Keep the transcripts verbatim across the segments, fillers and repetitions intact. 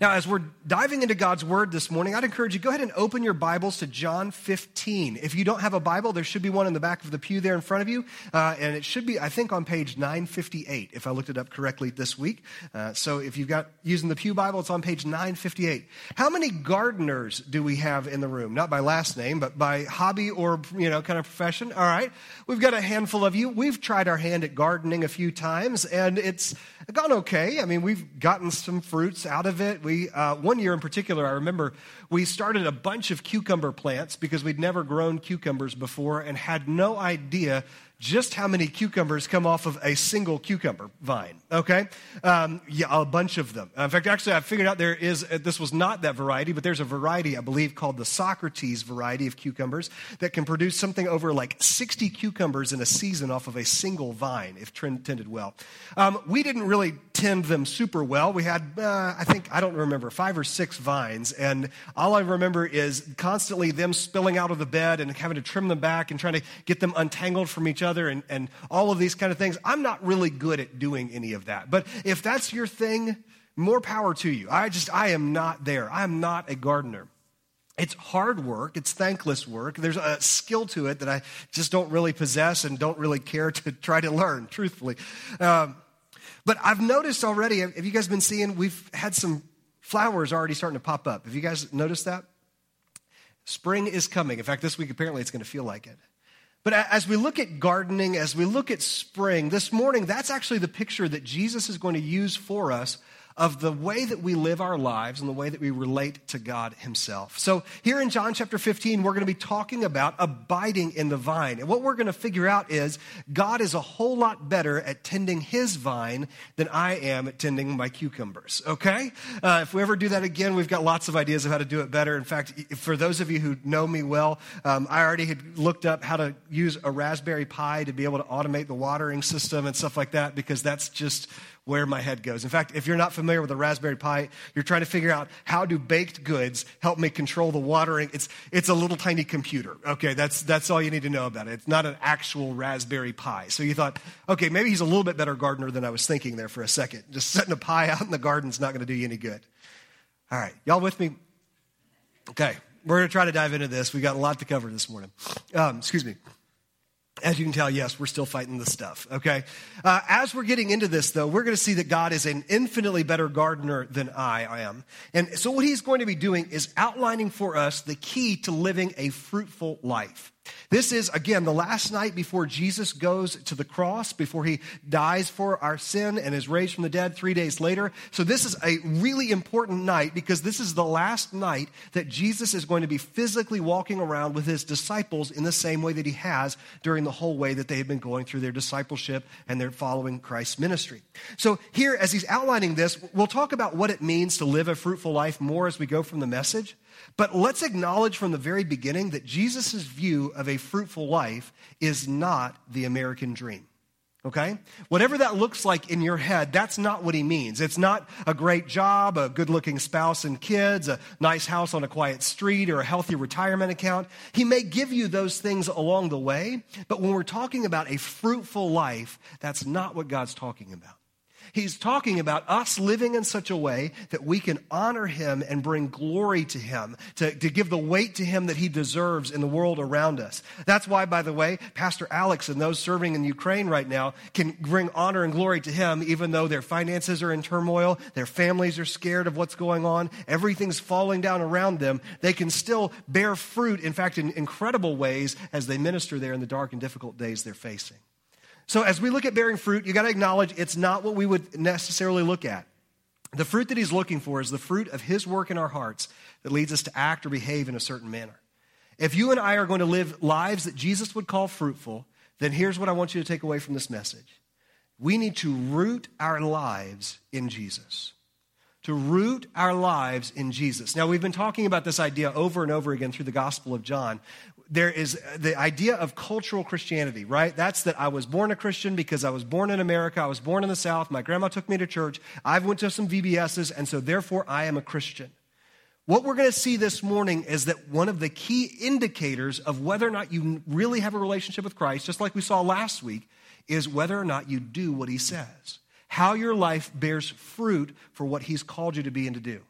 Now, as we're diving into God's word this morning, I'd encourage you, go ahead and open your Bibles to John fifteen. If you don't have a Bible, there should be one in the back of the pew there in front of you. Uh, and it should be, I think, on page nine fifty-eight, if I looked it up correctly this week. Uh, so if you've got using the pew Bible, it's on page nine fifty-eight. How many gardeners do we have in the room? Not by last name, but by hobby or, you know, kind of profession. All right. We've got a handful of you. We've tried our hand at gardening a few times, and it's gone okay. I mean, we've gotten some fruits out of it. We uh, one year in particular, I remember we started a bunch of cucumber plants because we'd never grown cucumbers before and had no idea just how many cucumbers come off of a single cucumber vine, okay? Um, yeah, a bunch of them. In fact, actually, I figured out there is, this was not that variety, but there's a variety, I believe, called the Socrates variety of cucumbers that can produce something over like sixty cucumbers in a season off of a single vine, if tended well. Um, we didn't really tend them super well. We had, uh, I think, I don't remember, five or six vines, and all I remember is constantly them spilling out of the bed and having to trim them back and trying to get them untangled from each other. And, and all of these kind of things. I'm not really good at doing any of that. But if that's your thing, more power to you. I just, I am not there. I'm not a gardener. It's hard work. It's thankless work. There's a skill to it that I just don't really possess and don't really care to try to learn, truthfully. Um, but I've noticed already, have you guys been seeing, we've had some flowers already starting to pop up. Have you guys noticed that? Spring is coming. In fact, this week, apparently, it's going to feel like it. But as we look at gardening, as we look at spring, this morning, that's actually the picture that Jesus is going to use for us of the way that we live our lives and the way that we relate to God himself. So here in John chapter fifteen, we're going to be talking about abiding in the vine. And what we're going to figure out is God is a whole lot better at tending his vine than I am at tending my cucumbers, okay? Uh, if we ever do that again, we've got lots of ideas of how to do it better. In fact, for those of you who know me well, um, I already had looked up how to use a Raspberry Pi to be able to automate the watering system and stuff like that, because that's just where my head goes. In fact, if you're not familiar with a Raspberry Pi, you're trying to figure out how do baked goods help me control the watering. It's it's a little tiny computer. Okay, that's that's all you need to know about it. It's not an actual Raspberry Pi. So you thought, okay, maybe he's a little bit better gardener than I was thinking there for a second. Just setting a pie out in the garden's not going to do you any good. All right, y'all with me? Okay, we're going to try to dive into this. We got a lot to cover this morning. Um, excuse me. As you can tell, yes, we're still fighting this stuff, okay? Uh, as we're getting into this, though, we're going to see that God is an infinitely better gardener than I am. And so what he's going to be doing is outlining for us the key to living a fruitful life. This is, again, the last night before Jesus goes to the cross, before he dies for our sin and is raised from the dead three days later. So this is a really important night because this is the last night that Jesus is going to be physically walking around with his disciples in the same way that he has during the whole way that they have been going through their discipleship and their following Christ's ministry. So here, as he's outlining this, we'll talk about what it means to live a fruitful life more as we go from the message. But let's acknowledge from the very beginning that Jesus' view of a fruitful life is not the American dream, okay? Whatever that looks like in your head, that's not what he means. It's not a great job, a good-looking spouse and kids, a nice house on a quiet street, or a healthy retirement account. He may give you those things along the way, but when we're talking about a fruitful life, that's not what God's talking about. He's talking about us living in such a way that we can honor him and bring glory to him, to, to give the weight to him that he deserves in the world around us. That's why, by the way, Pastor Alex and those serving in Ukraine right now can bring honor and glory to him, even though their finances are in turmoil, their families are scared of what's going on, everything's falling down around them. They can still bear fruit, in fact, in incredible ways as they minister there in the dark and difficult days they're facing. So as we look at bearing fruit, you got to acknowledge it's not what we would necessarily look at. The fruit that he's looking for is the fruit of his work in our hearts that leads us to act or behave in a certain manner. If you and I are going to live lives that Jesus would call fruitful, then here's what I want you to take away from this message. We need to root our lives in Jesus. To root our lives in Jesus. Now, we've been talking about this idea over and over again through the Gospel of John. There is the idea of cultural Christianity, right? That's that I was born a Christian because I was born in America. I was born in the South. My grandma took me to church. I've went to some V B S's, and so therefore I am a Christian. What we're going to see this morning is that one of the key indicators of whether or not you really have a relationship with Christ, just like we saw last week, is whether or not you do what he says, how your life bears fruit for what he's called you to be and to do.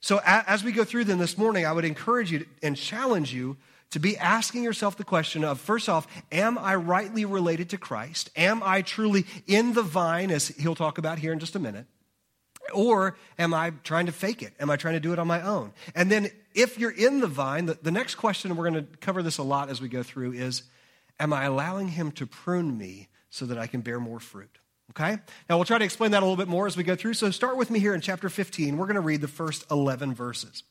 So as we go through them this morning, I would encourage you and challenge you to be asking yourself the question of, first off, am I rightly related to Christ? Am I truly in the vine, as he'll talk about here in just a minute? Or am I trying to fake it? Am I trying to do it on my own? And then if you're in the vine, the, the next question, we're going to cover this a lot as we go through, is, am I allowing him to prune me so that I can bear more fruit? Okay? Now, we'll try to explain that a little bit more as we go through. So start with me here in chapter fifteen. We're going to read the first eleven verses.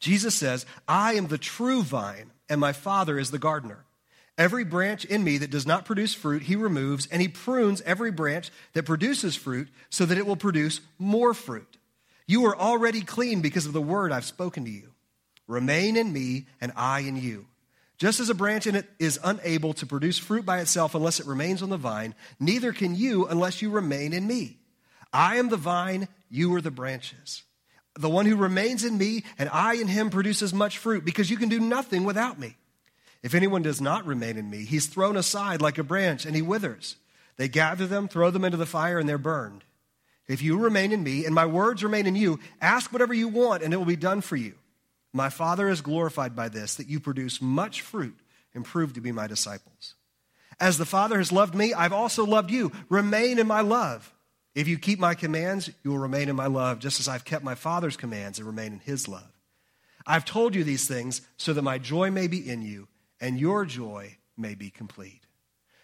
Jesus says, I am the true vine, and my Father is the gardener. Every branch in me that does not produce fruit, he removes, and he prunes every branch that produces fruit so that it will produce more fruit. You are already clean because of the word I've spoken to you. Remain in me, and I in you. Just as a branch in it is unable to produce fruit by itself unless it remains on the vine, neither can you unless you remain in me. I am the vine, you are the branches. The one who remains in me and I in him produces much fruit, because you can do nothing without me. If anyone does not remain in me, he's thrown aside like a branch and he withers. They gather them, throw them into the fire, and they're burned. If you remain in me and my words remain in you, ask whatever you want and it will be done for you. My Father is glorified by this, that you produce much fruit and prove to be my disciples. As the Father has loved me, I've also loved you. Remain in my love. If you keep my commands, you will remain in my love, just as I've kept my Father's commands and remain in his love. I've told you these things so that my joy may be in you and your joy may be complete.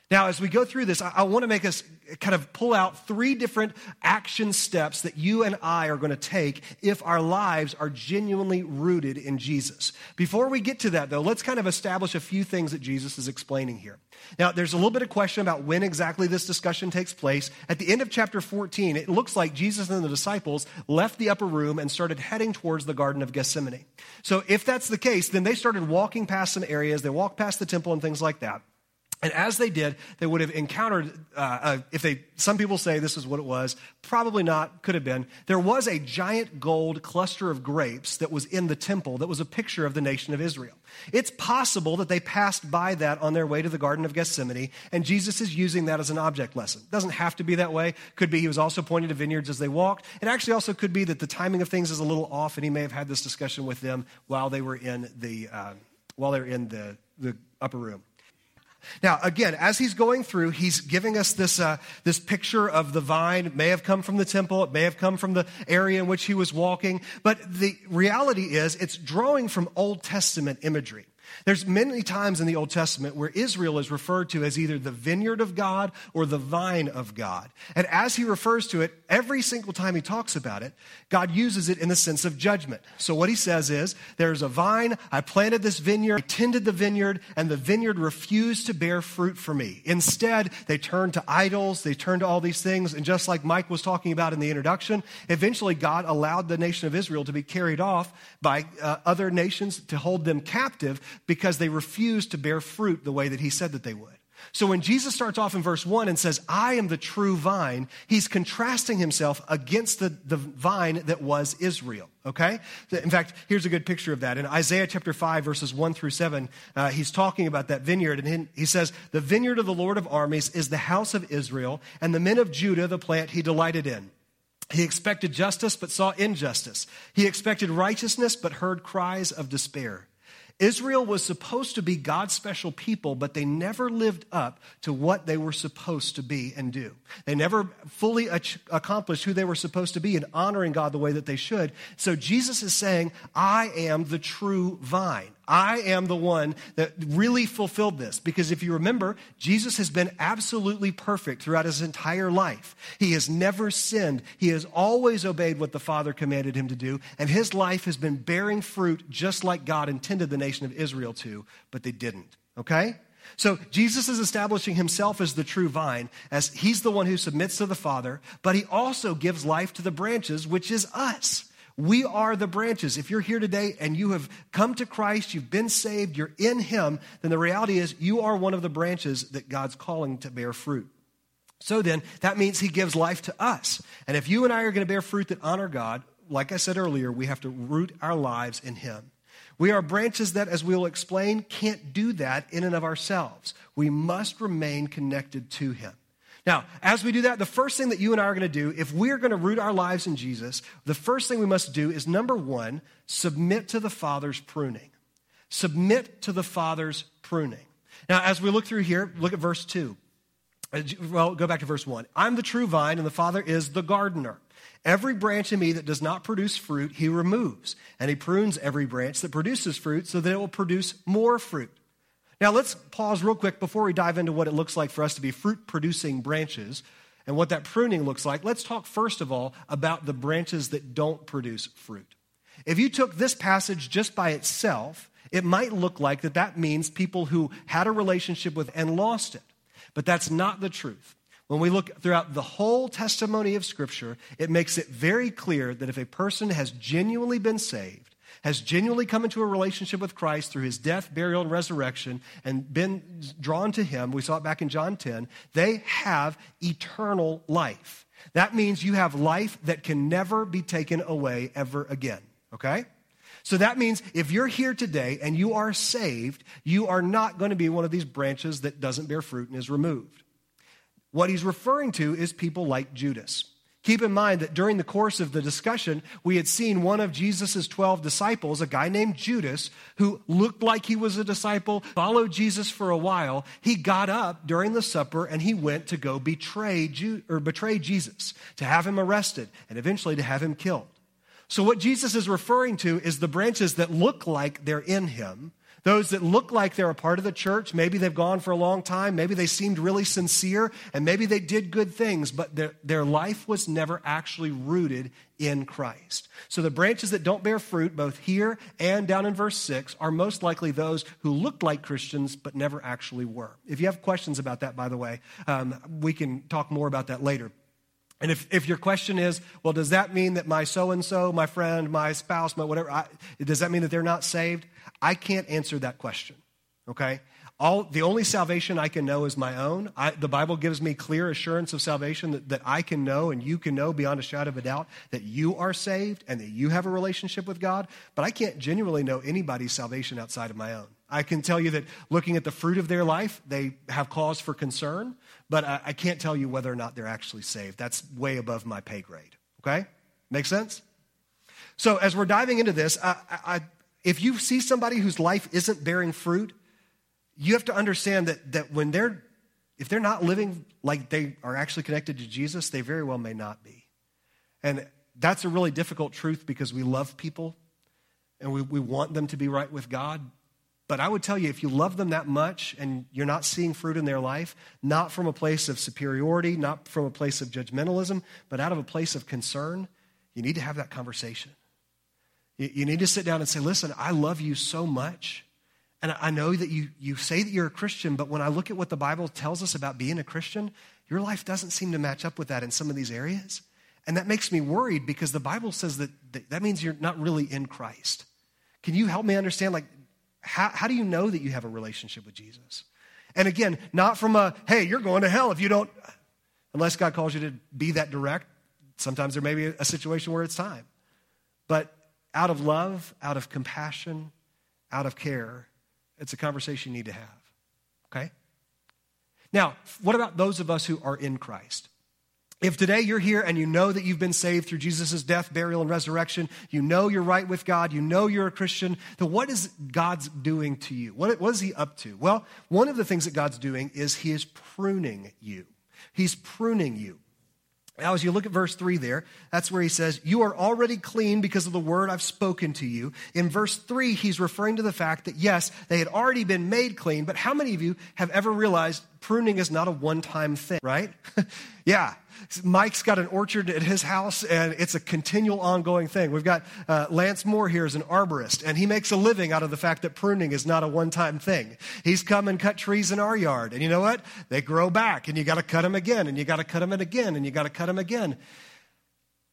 Now, as we go through this, I, I want to make us kind of pull out three different action steps that you and I are going to take if our lives are genuinely rooted in Jesus. Before we get to that, though, let's kind of establish a few things that Jesus is explaining here. Now, there's a little bit of question about when exactly this discussion takes place. At the end of chapter fourteen, it looks like Jesus and the disciples left the upper room and started heading towards the Garden of Gethsemane. So if that's the case, then they started walking past some areas. They walked past the temple and things like that. And as they did, they would have encountered, uh, uh, if they, some people say this is what it was, probably not, could have been. There was a giant gold cluster of grapes that was in the temple that was a picture of the nation of Israel. It's possible that they passed by that on their way to the Garden of Gethsemane, and Jesus is using that as an object lesson. It doesn't have to be that way. Could be he was also pointing to vineyards as they walked. It actually also could be that the timing of things is a little off, and he may have had this discussion with them while they were in the, uh, while they were in the, the upper room. Now, again, as he's going through, he's giving us this uh, this picture of the vine. It may have come from the temple. It may have come from the area in which he was walking. But the reality is it's drawing from Old Testament imagery. There's many times in the Old Testament where Israel is referred to as either the vineyard of God or the vine of God. And as he refers to it, every single time he talks about it, God uses it in the sense of judgment. So what he says is, there's a vine, I planted this vineyard, I tended the vineyard, and the vineyard refused to bear fruit for me. Instead, they turned to idols, they turned to all these things, and just like Mike was talking about in the introduction, eventually God allowed the nation of Israel to be carried off by uh, other nations to hold them captive, because they refused to bear fruit the way that he said that they would. So when Jesus starts off in verse one and says, I am the true vine, he's contrasting himself against the, the vine that was Israel, okay? In fact, here's a good picture of that. In Isaiah chapter five, verses one through seven, uh, he's talking about that vineyard, and he says, the vineyard of the Lord of armies is the house of Israel, and the men of Judah, the plant he delighted in. He expected justice, but saw injustice. He expected righteousness, but heard cries of despair. Israel was supposed to be God's special people, but they never lived up to what they were supposed to be and do. They never fully ac- accomplished who they were supposed to be in honoring God the way that they should. So Jesus is saying, I am the true vine. I am the one that really fulfilled this. Because if you remember, Jesus has been absolutely perfect throughout his entire life. He has never sinned. He has always obeyed what the Father commanded him to do. And his life has been bearing fruit just like God intended the nation of Israel to, but they didn't, okay? So Jesus is establishing himself as the true vine, as he's the one who submits to the Father, but he also gives life to the branches, which is us. We are the branches. If you're here today and you have come to Christ, you've been saved, you're in him, then the reality is you are one of the branches that God's calling to bear fruit. So then, that means he gives life to us. And if you and I are going to bear fruit that honor God, like I said earlier, we have to root our lives in him. We are branches that, as we'll explain, can't do that in and of ourselves. We must remain connected to him. Now, as we do that, the first thing that you and I are going to do, if we're going to root our lives in Jesus, the first thing we must do is, number one, submit to the Father's pruning. Submit to the Father's pruning. Now, as we look through here, look at verse two. Well, go back to verse one. I'm the true vine, and the Father is the gardener. Every branch in me that does not produce fruit, he removes, and he prunes every branch that produces fruit so that it will produce more fruit. Now, let's pause real quick before we dive into what it looks like for us to be fruit-producing branches and what that pruning looks like. Let's talk, first of all, about the branches that don't produce fruit. If you took this passage just by itself, it might look like that that means people who had a relationship with and lost it. But that's not the truth. When we look throughout the whole testimony of Scripture, it makes it very clear that if a person has genuinely been saved, has genuinely come into a relationship with Christ through his death, burial, and resurrection, and been drawn to him, we saw it back in John ten, they have eternal life. That means you have life that can never be taken away ever again, okay? So that means if you're here today and you are saved, you are not going to be one of these branches that doesn't bear fruit and is removed. What he's referring to is people like Judas. Keep in mind that during the course of the discussion, we had seen one of Jesus' twelve disciples, a guy named Judas, who looked like he was a disciple, followed Jesus for a while. He got up during the supper and he went to go betray Ju- or betray Jesus, to have him arrested and eventually to have him killed. So what Jesus is referring to is the branches that look like they're in him, those that look like they're a part of the church. Maybe they've gone for a long time. Maybe they seemed really sincere, and maybe they did good things, but their, their life was never actually rooted in Christ. So the branches that don't bear fruit, both here and down in verse six, are most likely those who looked like Christians but never actually were. If you have questions about that, by the way, um, we can talk more about that later. And if, if your question is, well, does that mean that my so-and-so, my friend, my spouse, my whatever, I, does that mean that they're not saved? I can't answer that question, okay? All the only salvation I can know is my own. I, the Bible gives me clear assurance of salvation that, that I can know and you can know beyond a shadow of a doubt that you are saved and that you have a relationship with God, but I can't genuinely know anybody's salvation outside of my own. I can tell you that looking at the fruit of their life, they have cause for concern, but I, I can't tell you whether or not they're actually saved. That's way above my pay grade, okay? Make sense? So as we're diving into this, I, I, if you see somebody whose life isn't bearing fruit, you have to understand that that when they're, if they're not living like they are actually connected to Jesus, they very well may not be. And that's a really difficult truth because we love people and we, we want them to be right with God. But I would tell you, if you love them that much and you're not seeing fruit in their life, not from a place of superiority, not from a place of judgmentalism, but out of a place of concern, you need to have that conversation. You need to sit down and say, listen, I love you so much. And I know that you, you say that you're a Christian, but when I look at what the Bible tells us about being a Christian, your life doesn't seem to match up with that in some of these areas. And that makes me worried because the Bible says that that means you're not really in Christ. Can you help me understand, like, How, how do you know that you have a relationship with Jesus? And again, not from a, hey, you're going to hell if you don't, unless God calls you to be that direct. Sometimes there may be a situation where it's time. But out of love, out of compassion, out of care, it's a conversation you need to have, okay? Now, what about those of us who are in Christ? If today you're here and you know that you've been saved through Jesus' death, burial, and resurrection, you know you're right with God, you know you're a Christian, then what is God's doing to you? What, what is he up to? Well, one of the things that God's doing is he is pruning you. He's pruning you. Now, as you look at verse three there, that's where he says, you are already clean because of the word I've spoken to you. In verse three, he's referring to the fact that, yes, they had already been made clean, but how many of you have ever realized pruning is not a one-time thing, right? Yeah. Mike's got an orchard at his house, and it's a continual ongoing thing. We've got uh, Lance Moore here as an arborist, and he makes a living out of the fact that pruning is not a one-time thing. He's come and cut trees in our yard, and you know what? They grow back, and you got to cut them again, and you got to cut them again, and you got to cut them again.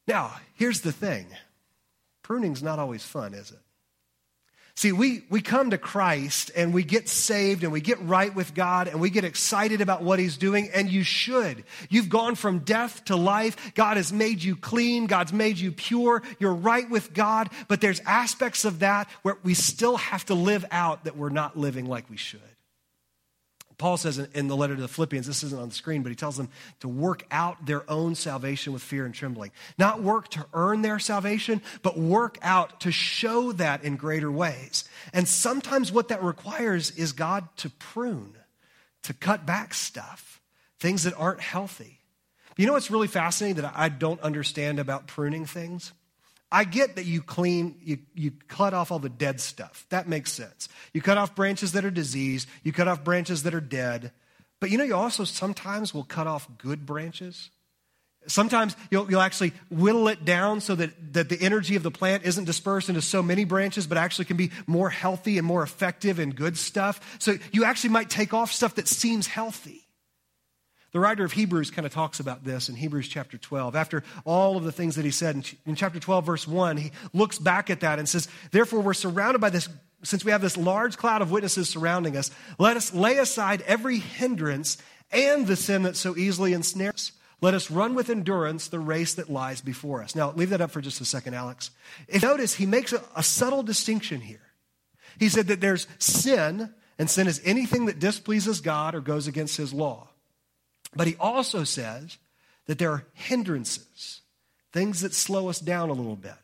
Now, here's the thing. Pruning's not always fun, is it? See, we, we come to Christ, and we get saved, and we get right with God, and we get excited about what he's doing, and you should. You've gone from death to life. God has made you clean. God's made you pure. You're right with God, but there's aspects of that where we still have to live out that we're not living like we should. Paul says in, in the letter to the Philippians, this isn't on the screen, but he tells them to work out their own salvation with fear and trembling. Not work to earn their salvation, but work out to show that in greater ways. And sometimes what that requires is God to prune, to cut back stuff, things that aren't healthy. But you know what's really fascinating that I don't understand about pruning things? I get that you clean, you, you cut off all the dead stuff. That makes sense. You cut off branches that are diseased. You cut off branches that are dead. But you know, you also sometimes will cut off good branches. Sometimes you'll, you'll actually whittle it down so that, that the energy of the plant isn't dispersed into so many branches, but actually can be more healthy and more effective and good stuff. So you actually might take off stuff that seems healthy. The writer of Hebrews kind of talks about this in Hebrews chapter twelve. After all of the things that he said in chapter twelve, verse one, he looks back at that and says, therefore we're surrounded by this, since we have this large cloud of witnesses surrounding us, let us lay aside every hindrance and the sin that so easily ensnares us. Let us run with endurance the race that lies before us. Now, leave that up for just a second, Alex. If you notice, he makes a, a subtle distinction here. He said that there's sin, and sin is anything that displeases God or goes against his law. But he also says that there are hindrances, things that slow us down a little bit.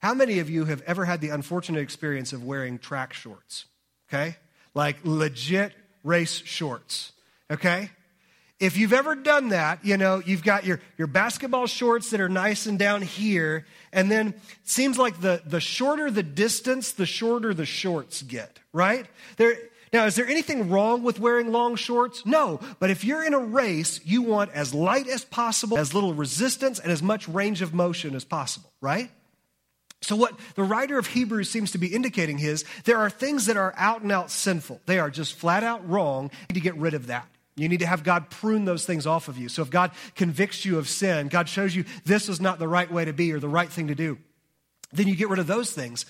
How many of you have ever had the unfortunate experience of wearing track shorts, okay? Like legit race shorts, okay? If you've ever done that, you know, you've got your, your basketball shorts that are nice and down here, and then it seems like the, the shorter the distance, the shorter the shorts get, right? They're... Now, is there anything wrong with wearing long shorts? No, but if you're in a race, you want as light as possible, as little resistance, and as much range of motion as possible, right? So what the writer of Hebrews seems to be indicating is there are things that are out and out sinful. They are just flat out wrong. You need to get rid of that. You need to have God prune those things off of you. So if God convicts you of sin, God shows you this is not the right way to be or the right thing to do, then you get rid of those things.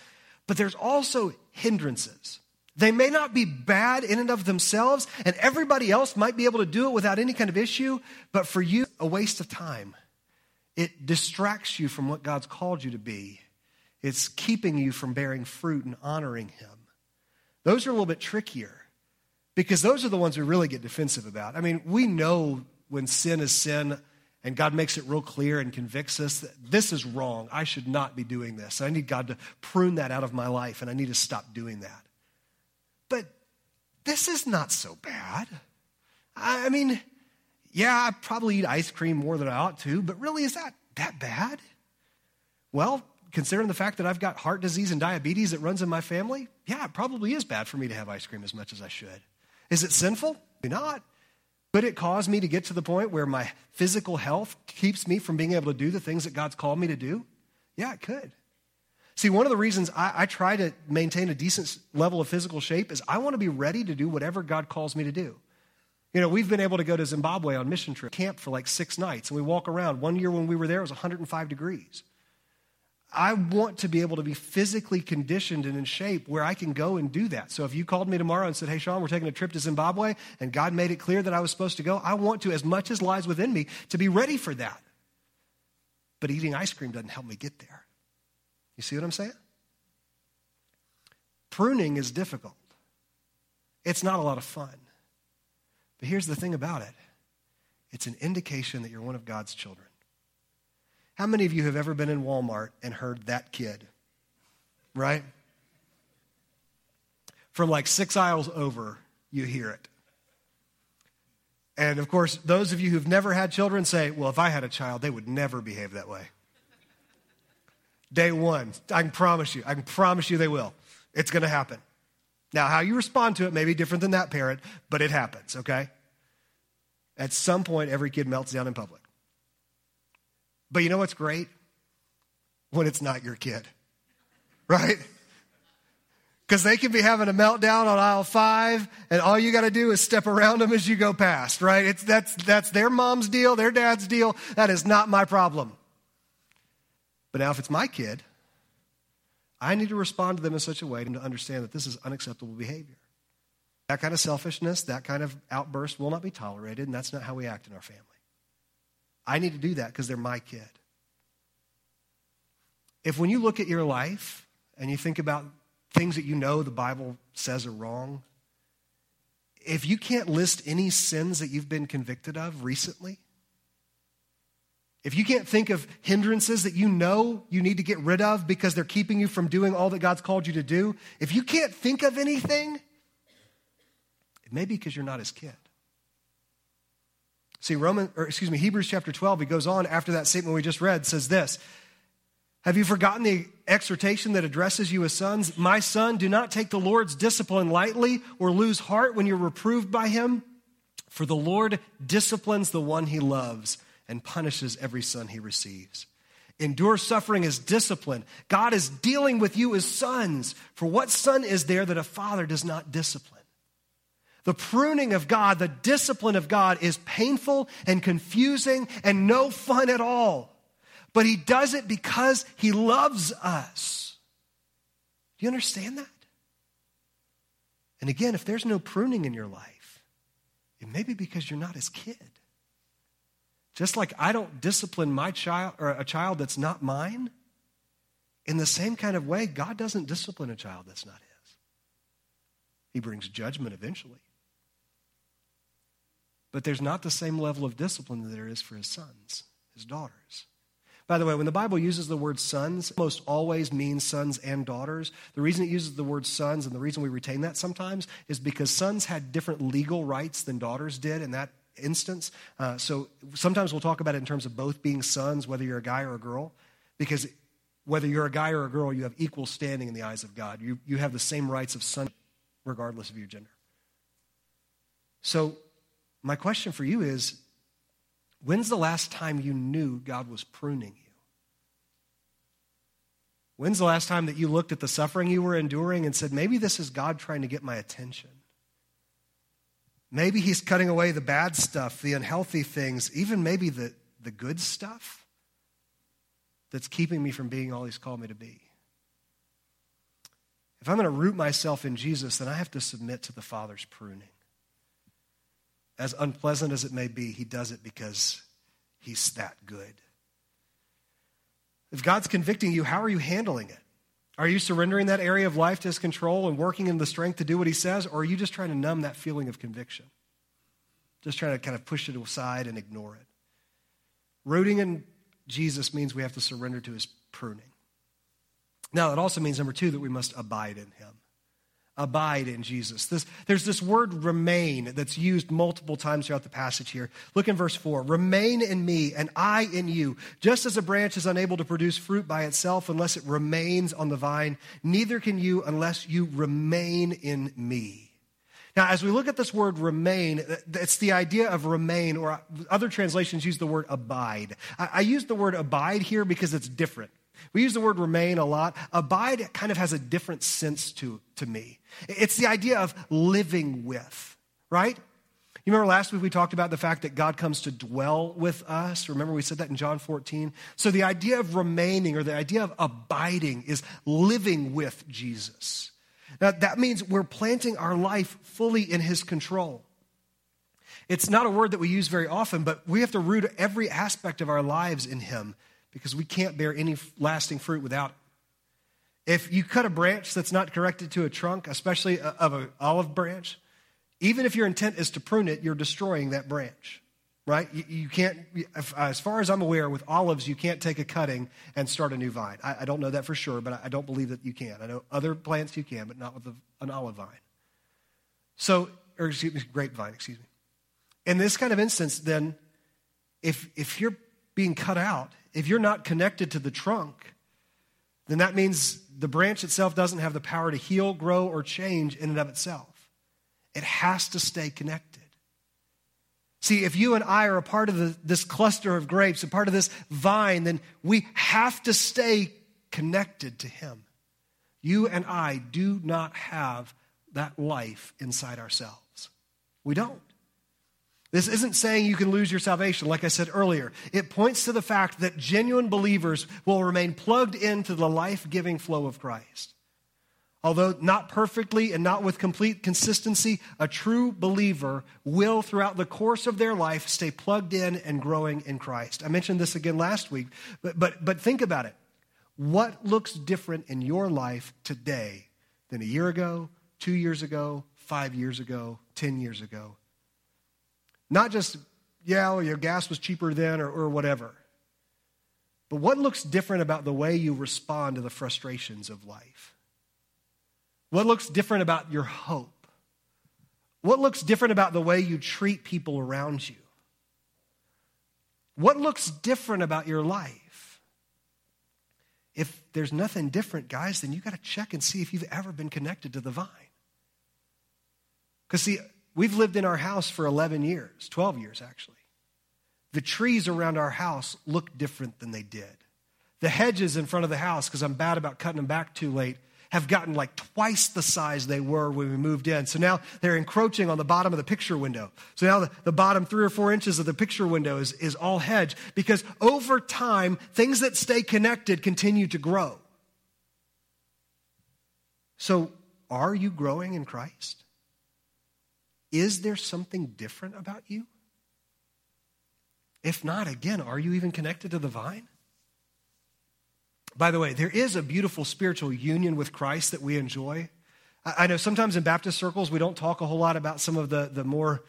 But there's also hindrances. They may not be bad in and of themselves, and everybody else might be able to do it without any kind of issue, but for you, a waste of time. It distracts you from what God's called you to be. It's keeping you from bearing fruit and honoring him. Those are a little bit trickier because those are the ones we really get defensive about. I mean, we know when sin is sin, and God makes it real clear and convicts us that this is wrong. I should not be doing this. I need God to prune that out of my life, and I need to stop doing that. But this is not so bad. I mean, yeah, I probably eat ice cream more than I ought to, but really, is that that bad? Well, considering the fact that I've got heart disease and diabetes that runs in my family, yeah, it probably is bad for me to have ice cream as much as I should. Is it sinful? Maybe not. Could it cause me to get to the point where my physical health keeps me from being able to do the things that God's called me to do? Yeah, it could. See, one of the reasons I, I try to maintain a decent level of physical shape is I want to be ready to do whatever God calls me to do. You know, we've been able to go to Zimbabwe on mission trip, camp for like six nights, and we walk around. One year when we were there, it was one hundred five degrees. I want to be able to be physically conditioned and in shape where I can go and do that. So if you called me tomorrow and said, hey, Sean, we're taking a trip to Zimbabwe, and God made it clear that I was supposed to go, I want to, as much as lies within me, to be ready for that. But eating ice cream doesn't help me get there. You see what I'm saying? Pruning is difficult. It's not a lot of fun. But here's the thing about it. It's an indication that you're one of God's children. How many of you have ever been in Walmart and heard that kid, right? From like six aisles over, you hear it. And of course, those of you who've never had children say, well, if I had a child, they would never behave that way. Day one, I can promise you, I can promise you they will. It's going to happen. Now, how you respond to it may be different than that parent, but it happens, okay? At some point, every kid melts down in public. But you know what's great? When it's not your kid, right? Because they could be having a meltdown on aisle five, and all you got to do is step around them as you go past, right? It's, that's, that's their mom's deal, their dad's deal. That is not my problem. But now if it's my kid, I need to respond to them in such a way to understand that this is unacceptable behavior. That kind of selfishness, that kind of outburst will not be tolerated, and that's not how we act in our family. I need to do that because they're my kid. If when you look at your life and you think about things that you know the Bible says are wrong, if you can't list any sins that you've been convicted of recently, if you can't think of hindrances that you know you need to get rid of because they're keeping you from doing all that God's called you to do, if you can't think of anything, it may be because you're not his kid. See, Roman, or excuse me, Hebrews chapter twelve, he goes on after that statement we just read, says this, have you forgotten the exhortation that addresses you as sons? My son, do not take the Lord's discipline lightly or lose heart when you're reproved by him. For the Lord disciplines the one he loves and punishes every son he receives. Endure suffering as discipline. God is dealing with you as sons. For what son is there that a father does not discipline? The pruning of God, the discipline of God is painful and confusing and no fun at all. But he does it because he loves us. Do you understand that? And again, if there's no pruning in your life, it may be because you're not his kid. Just like I don't discipline my child or a child that's not mine, in the same kind of way, God doesn't discipline a child that's not his. He brings judgment eventually. But there's not the same level of discipline that there is for his sons, his daughters. By the way, when the Bible uses the word sons, it almost always means sons and daughters. The reason it uses the word sons and the reason we retain that sometimes is because sons had different legal rights than daughters did in that instance. Uh, so sometimes we'll talk about it in terms of both being sons, whether you're a guy or a girl, because whether you're a guy or a girl, you have equal standing in the eyes of God. You, you have the same rights of son, regardless of your gender. So my question for you is, when's the last time you knew God was pruning you? When's the last time that you looked at the suffering you were enduring and said, maybe this is God trying to get my attention? Maybe he's cutting away the bad stuff, the unhealthy things, even maybe the, the good stuff that's keeping me from being all he's called me to be. If I'm going to root myself in Jesus, then I have to submit to the Father's pruning. As unpleasant as it may be, he does it because he's that good. If God's convicting you, how are you handling it? Are you surrendering that area of life to his control and working in the strength to do what he says, or are you just trying to numb that feeling of conviction? Just trying to kind of push it aside and ignore it. Rooting in Jesus means we have to surrender to his pruning. Now, it also means, number two, that we must abide in him. Abide in Jesus. This, there's this word remain that's used multiple times throughout the passage here. Look in verse four. Remain in me and I in you. Just as a branch is unable to produce fruit by itself unless it remains on the vine, neither can you unless you remain in me. Now, as we look at this word remain, it's the idea of remain, or other translations use the word abide. I, I use the word abide here because it's different. We use the word remain a lot. Abide kind of has a different sense to, to me. It's the idea of living with, right? You remember last week we talked about the fact that God comes to dwell with us. Remember we said that in John fourteen. So the idea of remaining or the idea of abiding is living with Jesus. Now that means we're planting our life fully in his control. It's not a word that we use very often, but we have to root every aspect of our lives in him, because we can't bear any lasting fruit without it. If you cut a branch that's not connected to a trunk, especially of an olive branch, even if your intent is to prune it, you're destroying that branch, right? You, you can't, as far as I'm aware, with olives, you can't take a cutting and start a new vine. I, I don't know that for sure, but I don't believe that you can. I know other plants you can, but not with an olive vine. So, or excuse me, grapevine, excuse me. In this kind of instance, then, if if you're being cut out, if you're not connected to the trunk, then that means the branch itself doesn't have the power to heal, grow, or change in and of itself. It has to stay connected. See, if you and I are a part of the, this cluster of grapes, a part of this vine, then we have to stay connected to him. You and I do not have that life inside ourselves. We don't. This isn't saying you can lose your salvation, like I said earlier. It points to the fact that genuine believers will remain plugged into the life-giving flow of Christ. Although not perfectly and not with complete consistency, a true believer will, throughout the course of their life, stay plugged in and growing in Christ. I mentioned this again last week, but but, but think about it. What looks different in your life today than a year ago, two years ago, five years ago, ten years ago. Not just, yeah, well, your gas was cheaper then or, or whatever. But what looks different about the way you respond to the frustrations of life? What looks different about your hope? What looks different about the way you treat people around you? What looks different about your life? If there's nothing different, guys, then you got to check and see if you've ever been connected to the vine. Because, see, we've lived in our house for eleven years, twelve years actually. The trees around our house look different than they did. The hedges in front of the house, because I'm bad about cutting them back too late, have gotten like twice the size they were when we moved in. So now they're encroaching on the bottom of the picture window. So now the, the bottom three or four inches of the picture window is, is all hedge, because over time, things that stay connected continue to grow. So are you growing in Christ? Is there something different about you? If not, again, are you even connected to the vine? By the way, there is a beautiful spiritual union with Christ that we enjoy. I know sometimes in Baptist circles, we don't talk a whole lot about some of the, the more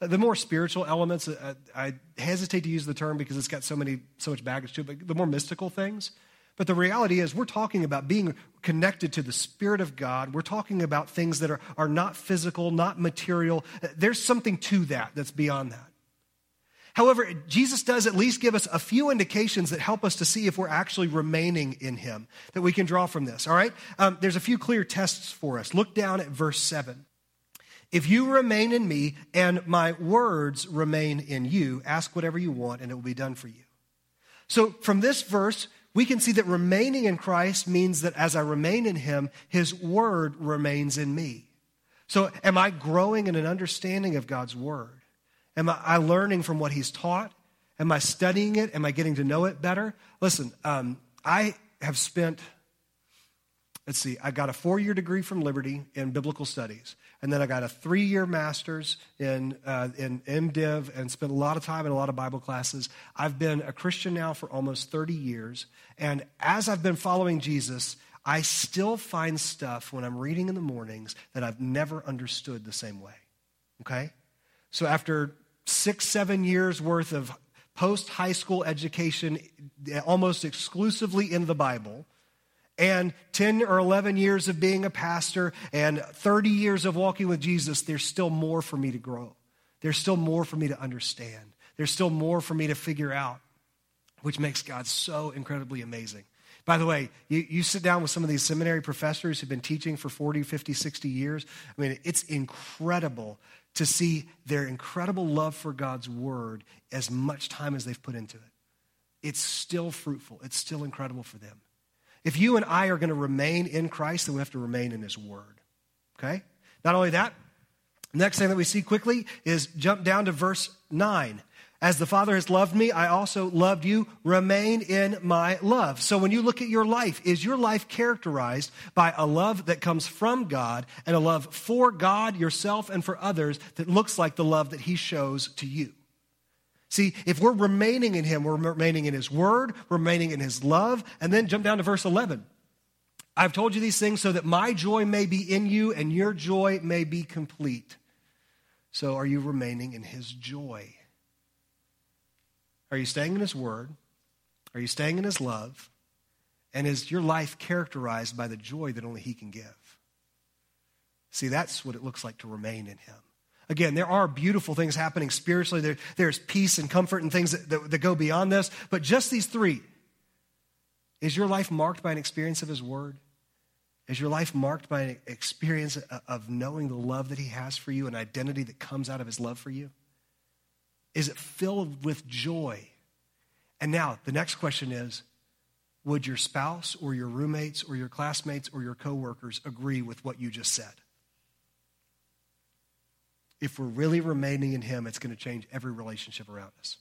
the more spiritual elements. I hesitate to use the term because it's got so many so much baggage to it, but the more mystical things. But the reality is we're talking about being connected to the Spirit of God. We're talking about things that are, are not physical, not material. There's something to that that's beyond that. However, Jesus does at least give us a few indications that help us to see if we're actually remaining in him, that we can draw from this, all right? Um, there's a few clear tests for us. Look down at verse seven. If you remain in me and my words remain in you, ask whatever you want and it will be done for you. So from this verse, we can see that remaining in Christ means that as I remain in him, his word remains in me. So am I growing in an understanding of God's word? Am I learning from what he's taught? Am I studying it? Am I getting to know it better? Listen, um, I have spent, let's see, I got a four-year degree from Liberty in biblical studies, and then I got a three-year master's in uh, in MDiv and spent a lot of time in a lot of Bible classes. I've been a Christian now for almost thirty years, and as I've been following Jesus, I still find stuff when I'm reading in the mornings that I've never understood the same way, okay? So after six, seven years worth of post-high school education, almost exclusively in the Bible, and ten or eleven years of being a pastor, and thirty years of walking with Jesus, there's still more for me to grow. There's still more for me to understand. There's still more for me to figure out, which makes God so incredibly amazing. By the way, you, you sit down with some of these seminary professors who've been teaching for forty, fifty, sixty years. I mean, it's incredible to see their incredible love for God's word as much time as they've put into it. It's still fruitful. It's still incredible for them. If you and I are going to remain in Christ, then we have to remain in his word, okay? Not only that, next thing that we see quickly is jump down to verse nine. As the Father has loved me, I also loved you. Remain in my love. So when you look at your life, is your life characterized by a love that comes from God and a love for God, yourself, and for others that looks like the love that he shows to you? See, if we're remaining in him, we're remaining in his word, remaining in his love, and then jump down to verse eleven. I've told you these things so that my joy may be in you and your joy may be complete. So are you remaining in his joy? Are you staying in his word? Are you staying in his love? And is your life characterized by the joy that only he can give? See, that's what it looks like to remain in him. Again, there are beautiful things happening spiritually. There, there's peace and comfort and things that, that, that go beyond this. But just these three. Is your life marked by an experience of his word? Is your life marked by an experience of knowing the love that he has for you, an identity that comes out of his love for you? Is it filled with joy? And now the next question is, would your spouse or your roommates or your classmates or your coworkers agree with what you just said? If we're really remaining in him, it's going to change every relationship around us.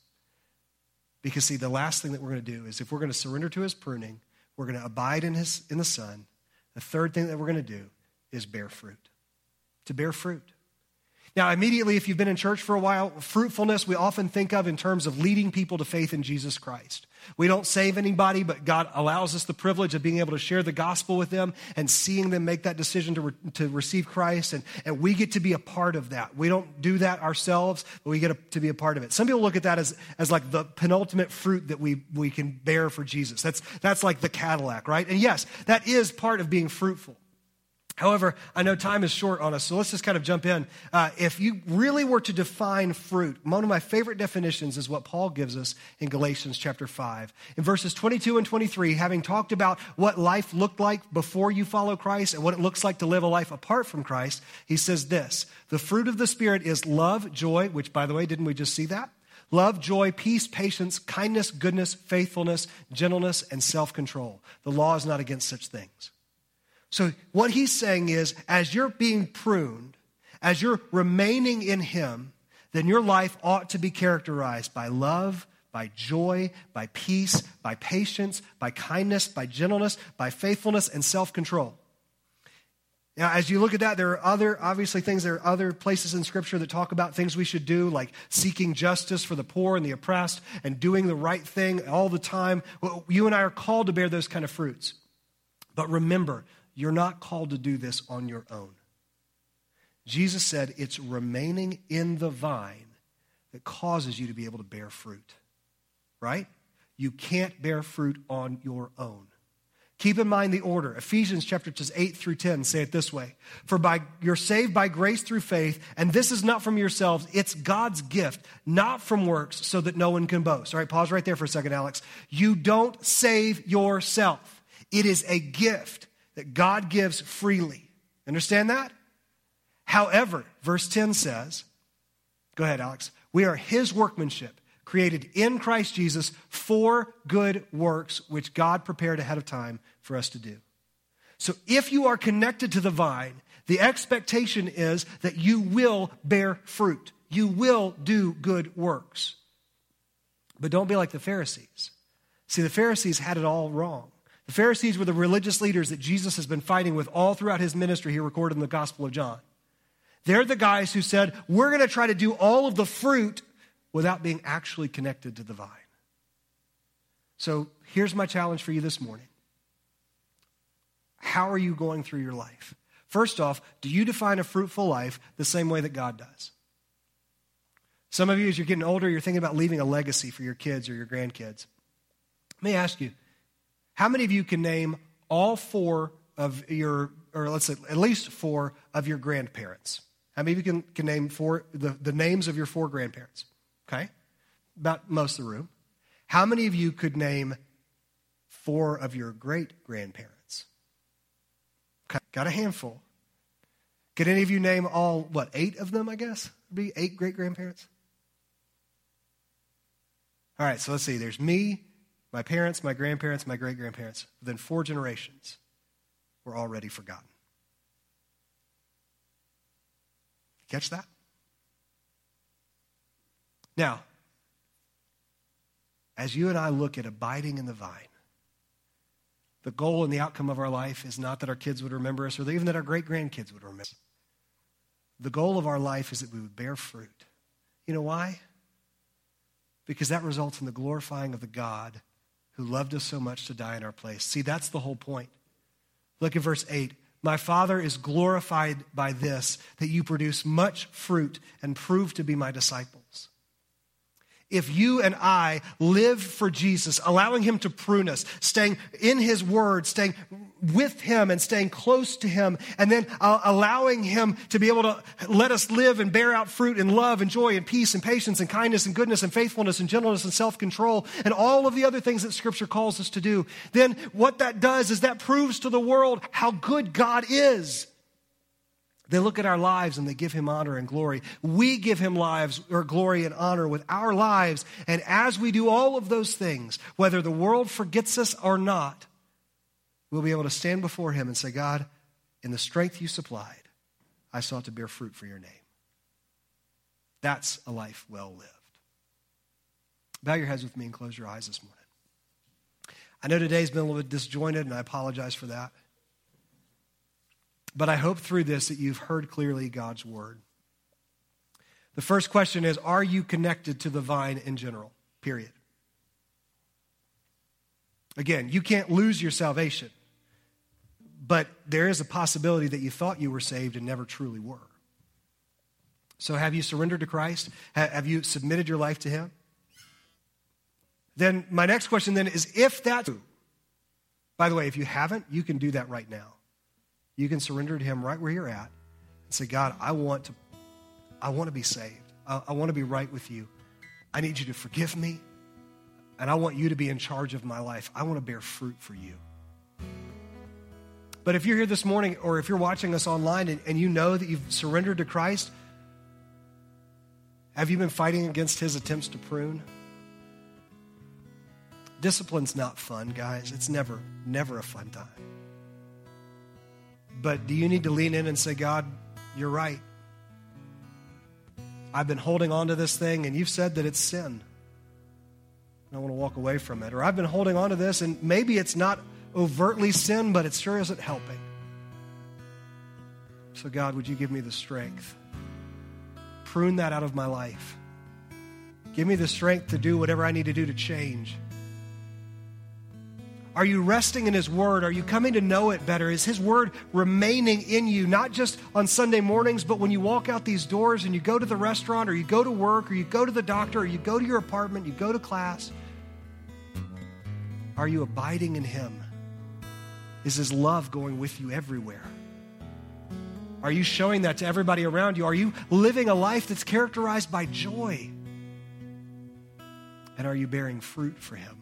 Because see, the last thing that we're going to do is if we're going to surrender to his pruning, we're going to abide in his in the Son. The third thing that we're going to do is bear fruit. To bear fruit. Now, immediately, if you've been in church for a while, fruitfulness we often think of in terms of leading people to faith in Jesus Christ. We don't save anybody, but God allows us the privilege of being able to share the gospel with them and seeing them make that decision to, re- to receive Christ, and, and we get to be a part of that. We don't do that ourselves, but we get a, to be a part of it. Some people look at that as, as like the penultimate fruit that we, we can bear for Jesus. That's, that's like the Cadillac, right? And yes, that is part of being fruitful. However, I know time is short on us, so let's just kind of jump in. Uh, if you really were to define fruit, one of my favorite definitions is what Paul gives us in Galatians chapter five. In verses twenty-two and twenty-three, having talked about what life looked like before you follow Christ and what it looks like to live a life apart from Christ, he says this, the fruit of the Spirit is love, joy, which, by the way, didn't we just see that? Love, joy, peace, patience, kindness, goodness, faithfulness, gentleness, and self-control. The law is not against such things. So what he's saying is, as you're being pruned, as you're remaining in him, then your life ought to be characterized by love, by joy, by peace, by patience, by kindness, by gentleness, by faithfulness, and self-control. Now, as you look at that, there are other, obviously, things. There are other places in Scripture that talk about things we should do, like seeking justice for the poor and the oppressed and doing the right thing all the time. Well, you and I are called to bear those kind of fruits. But remember, you're not called to do this on your own. Jesus said it's remaining in the vine that causes you to be able to bear fruit, right? You can't bear fruit on your own. Keep in mind the order. Ephesians chapter eight through ten say it this way. For by you're saved by grace through faith, and this is not from yourselves. It's God's gift, not from works, so that no one can boast. All right, pause right there for a second, Alex. You don't save yourself. It is a gift that God gives freely. Understand that? However, verse ten says, go ahead, Alex, we are his workmanship, created in Christ Jesus for good works, which God prepared ahead of time for us to do. So if you are connected to the vine, the expectation is that you will bear fruit. You will do good works. But don't be like the Pharisees. See, the Pharisees had it all wrong. The Pharisees were the religious leaders that Jesus has been fighting with all throughout his ministry here recorded in the Gospel of John. They're the guys who said, we're going to try to do all of the fruit without being actually connected to the vine. So here's my challenge for you this morning. How are you going through your life? First off, do you define a fruitful life the same way that God does? Some of you, as you're getting older, you're thinking about leaving a legacy for your kids or your grandkids. Let me ask you, how many of you can name all four of your, or let's say at least four of your grandparents? How many of you can, can name four, the, the names of your four grandparents? Okay, about most of the room. How many of you could name four of your great-grandparents? Okay, got a handful. Could any of you name all, what, eight of them, I guess? Would be eight great-grandparents? All right, so let's see. There's me, my parents, my grandparents, my great-grandparents. Within four generations, were already forgotten. Catch that? Now, as you and I look at abiding in the vine, the goal and the outcome of our life is not that our kids would remember us or even that our great-grandkids would remember us. The goal of our life is that we would bear fruit. You know why? Because that results in the glorifying of the God who loved us so much to die in our place. See, that's the whole point. Look at verse eight. My Father is glorified by this, that you produce much fruit and prove to be my disciples. If you and I live for Jesus, allowing him to prune us, staying in his word, staying with him and staying close to him, and then uh, allowing him to be able to let us live and bear out fruit and love and joy and peace and patience and kindness and goodness and faithfulness and gentleness and self-control and all of the other things that Scripture calls us to do, then what that does is that proves to the world how good God is. They look at our lives and they give him honor and glory. We give him lives or glory and honor with our lives. And as we do all of those things, whether the world forgets us or not, we'll be able to stand before him and say, God, in the strength you supplied, I sought to bear fruit for your name. That's a life well lived. Bow your heads with me and close your eyes this morning. I know today's been a little bit disjointed, and I apologize for that. But I hope through this that you've heard clearly God's word. The first question is, are you connected to the vine in general? Period. Again, you can't lose your salvation, but there is a possibility that you thought you were saved and never truly were. So have you surrendered to Christ? Have you submitted your life to him? Then my next question then is, if that's true, by the way, if you haven't, you can do that right now. You can surrender to him right where you're at and say, God, I want to, I want to be saved. I, I want to be right with you. I need you to forgive me, and I want you to be in charge of my life. I want to bear fruit for you. But if you're here this morning, or if you're watching us online and, and you know that you've surrendered to Christ, have you been fighting against his attempts to prune? Discipline's not fun, guys. It's never, never a fun time. But do you need to lean in and say, God, you're right. I've been holding on to this thing, and you've said that it's sin, and I want to walk away from it. Or I've been holding on to this, and maybe it's not overtly sin, but it sure isn't helping. So God, would you give me the strength? Prune that out of my life. Give me the strength to do whatever I need to do to change. Are you resting in his word? Are you coming to know it better? Is his word remaining in you, not just on Sunday mornings, but when you walk out these doors and you go to the restaurant or you go to work or you go to the doctor or you go to your apartment, you go to class? Are you abiding in him? Is his love going with you everywhere? Are you showing that to everybody around you? Are you living a life that's characterized by joy? And are you bearing fruit for him?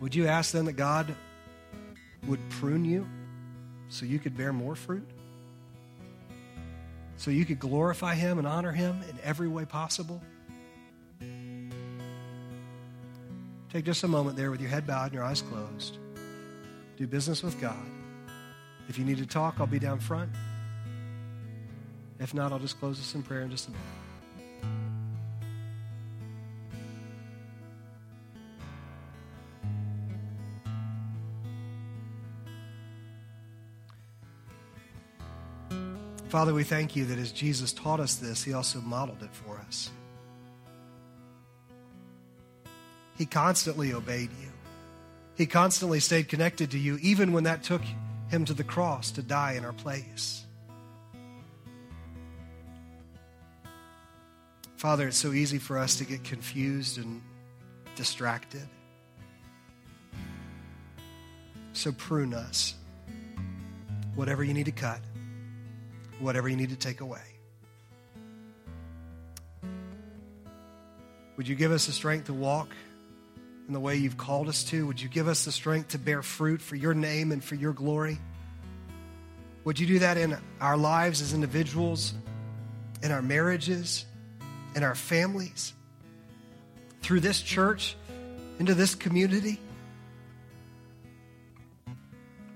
Would you ask then that God would prune you so you could bear more fruit? So you could glorify him and honor him in every way possible? Take just a moment there with your head bowed and your eyes closed. Do business with God. If you need to talk, I'll be down front. If not, I'll just close this in prayer in just a minute. Father, we thank you that as Jesus taught us this, he also modeled it for us. He constantly obeyed you. He constantly stayed connected to you, even when that took him to the cross to die in our place. Father, it's so easy for us to get confused and distracted. So prune us. Whatever you need to cut, whatever you need to take away. Would you give us the strength to walk in the way you've called us to? Would you give us the strength to bear fruit for your name and for your glory? Would you do that in our lives as individuals, in our marriages, in our families, through this church, into this community?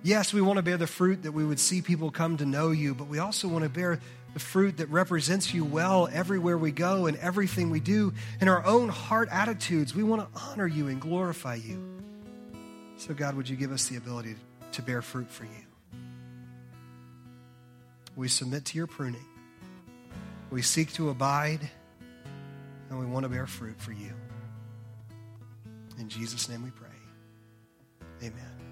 Yes, we want to bear the fruit that we would see people come to know you, but we also want to bear the fruit that represents you well everywhere we go and everything we do. In our own heart attitudes, we want to honor you and glorify you. So God, would you give us the ability to bear fruit for you? We submit to your pruning. We seek to abide, and we want to bear fruit for you. In Jesus' name we pray. Amen.